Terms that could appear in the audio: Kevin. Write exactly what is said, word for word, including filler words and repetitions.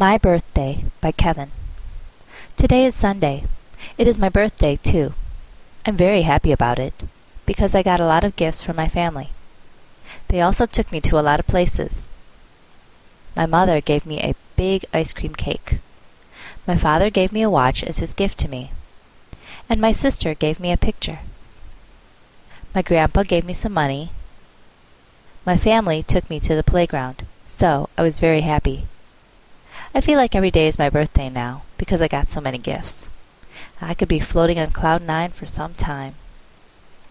My Birthday by Kevin. Today is Sunday. It is my birthday, too. I'm very happy about it, because I got a lot of gifts from my family. They also took me to a lot of places. My mother gave me a big ice cream cake. My father gave me a watch as his gift to me. And my sister gave me a picture. My grandpa gave me some money. My family took me to the playground, so I was very happy. I feel like every day is my birthday now, because I got so many gifts. I could be floating on cloud nine for some time.